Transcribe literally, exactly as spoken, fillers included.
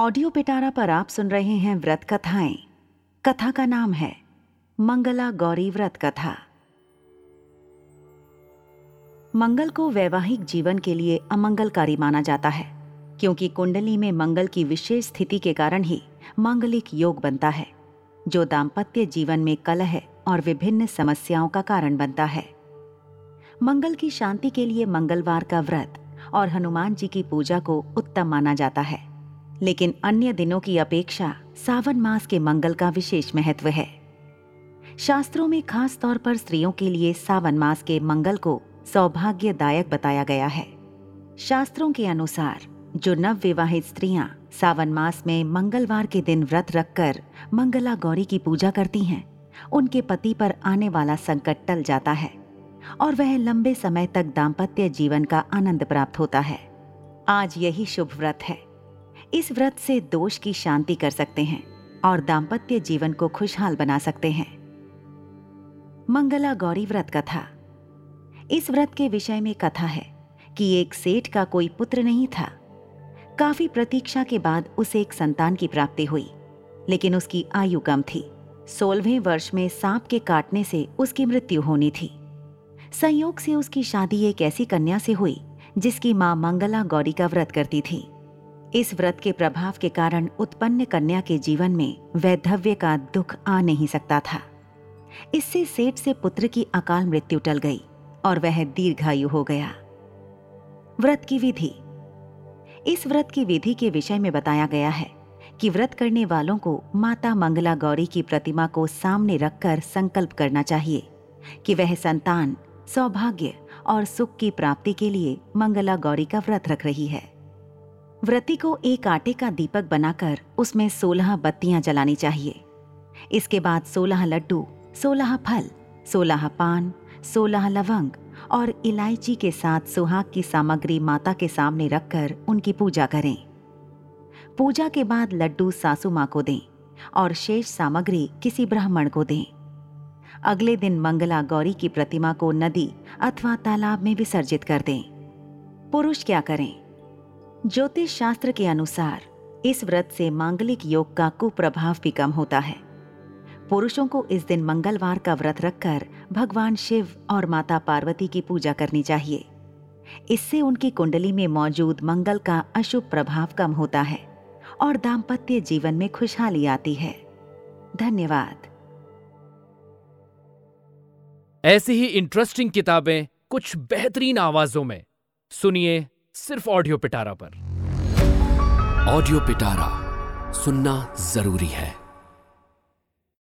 Audio पिटारा पर आप सुन रहे हैं व्रत कथाएं। कथा का नाम है मंगला गौरी व्रत कथा। मंगल को वैवाहिक जीवन के लिए अमंगलकारी माना जाता है, क्योंकि कुंडली में मंगल की विशेष स्थिति के कारण ही मांगलिक योग बनता है, जो दाम्पत्य जीवन में कलह और विभिन्न समस्याओं का कारण बनता है। मंगल की शांति के लिए मंगलवार का व्रत और हनुमान जी की पूजा को उत्तम माना जाता है, लेकिन अन्य दिनों की अपेक्षा सावन मास के मंगल का विशेष महत्व है। शास्त्रों में खास तौर पर स्त्रियों के लिए सावन मास के मंगल को सौभाग्यदायक बताया गया है। शास्त्रों के अनुसार जो नवविवाहित स्त्रियां सावन मास में मंगलवार के दिन व्रत रखकर मंगला गौरी की पूजा करती हैं, उनके पति पर आने वाला संकट टल जाता है और वह लंबे समय तक दाम्पत्य जीवन का आनंद प्राप्त होता है। आज यही शुभ व्रत है। इस व्रत से दोष की शांति कर सकते हैं और दाम्पत्य जीवन को खुशहाल बना सकते हैं। मंगला गौरी व्रत कथा। इस व्रत के विषय में कथा है कि एक सेठ का कोई पुत्र नहीं था। काफी प्रतीक्षा के बाद उसे एक संतान की प्राप्ति हुई, लेकिन उसकी आयु कम थी। सोलहवें वर्ष में सांप के काटने से उसकी मृत्यु होनी थी। संयोग से उसकी शादी एक ऐसी कन्या से हुई जिसकी माँ मंगला गौरी का व्रत करती थी। इस व्रत के प्रभाव के कारण उत्पन्न कन्या के जीवन में वैधव्य का दुख आ नहीं सकता था। इससे सेठ से पुत्र की अकाल मृत्यु टल गई और वह दीर्घायु हो गया। व्रत की विधि। इस व्रत की विधि के विषय में बताया गया है कि व्रत करने वालों को माता मंगला गौरी की प्रतिमा को सामने रखकर संकल्प करना चाहिए कि वह संतान, सौभाग्य और सुख की प्राप्ति के लिए मंगला गौरी का व्रत रख रही है। व्रती को एक आटे का दीपक बनाकर उसमें सोलह बत्तियां जलानी चाहिए। इसके बाद सोलह लड्डू, सोलह फल, सोलह पान, सोलह लवंग और इलायची के साथ सुहाग की सामग्री माता के सामने रखकर उनकी पूजा करें। पूजा के बाद लड्डू सासू माँ को दें और शेष सामग्री किसी ब्राह्मण को दें। अगले दिन मंगला गौरी की प्रतिमा को नदी अथवा तालाब में विसर्जित कर दें। पुरुष क्या करें? ज्योतिष शास्त्र के अनुसार इस व्रत से मांगलिक योग का कुप्रभाव भी कम होता है। पुरुषों को इस दिन मंगलवार का व्रत रखकर भगवान शिव और माता पार्वती की पूजा करनी चाहिए। इससे उनकी कुंडली में मौजूद मंगल का अशुभ प्रभाव कम होता है और दाम्पत्य जीवन में खुशहाली आती है। धन्यवाद। ऐसी ही इंटरेस्टिंग किताबें कुछ बेहतरीन आवाजों में सुनिए सिर्फ ऑडियो पिटारा पर। ऑडियो पिटारा सुनना जरूरी है।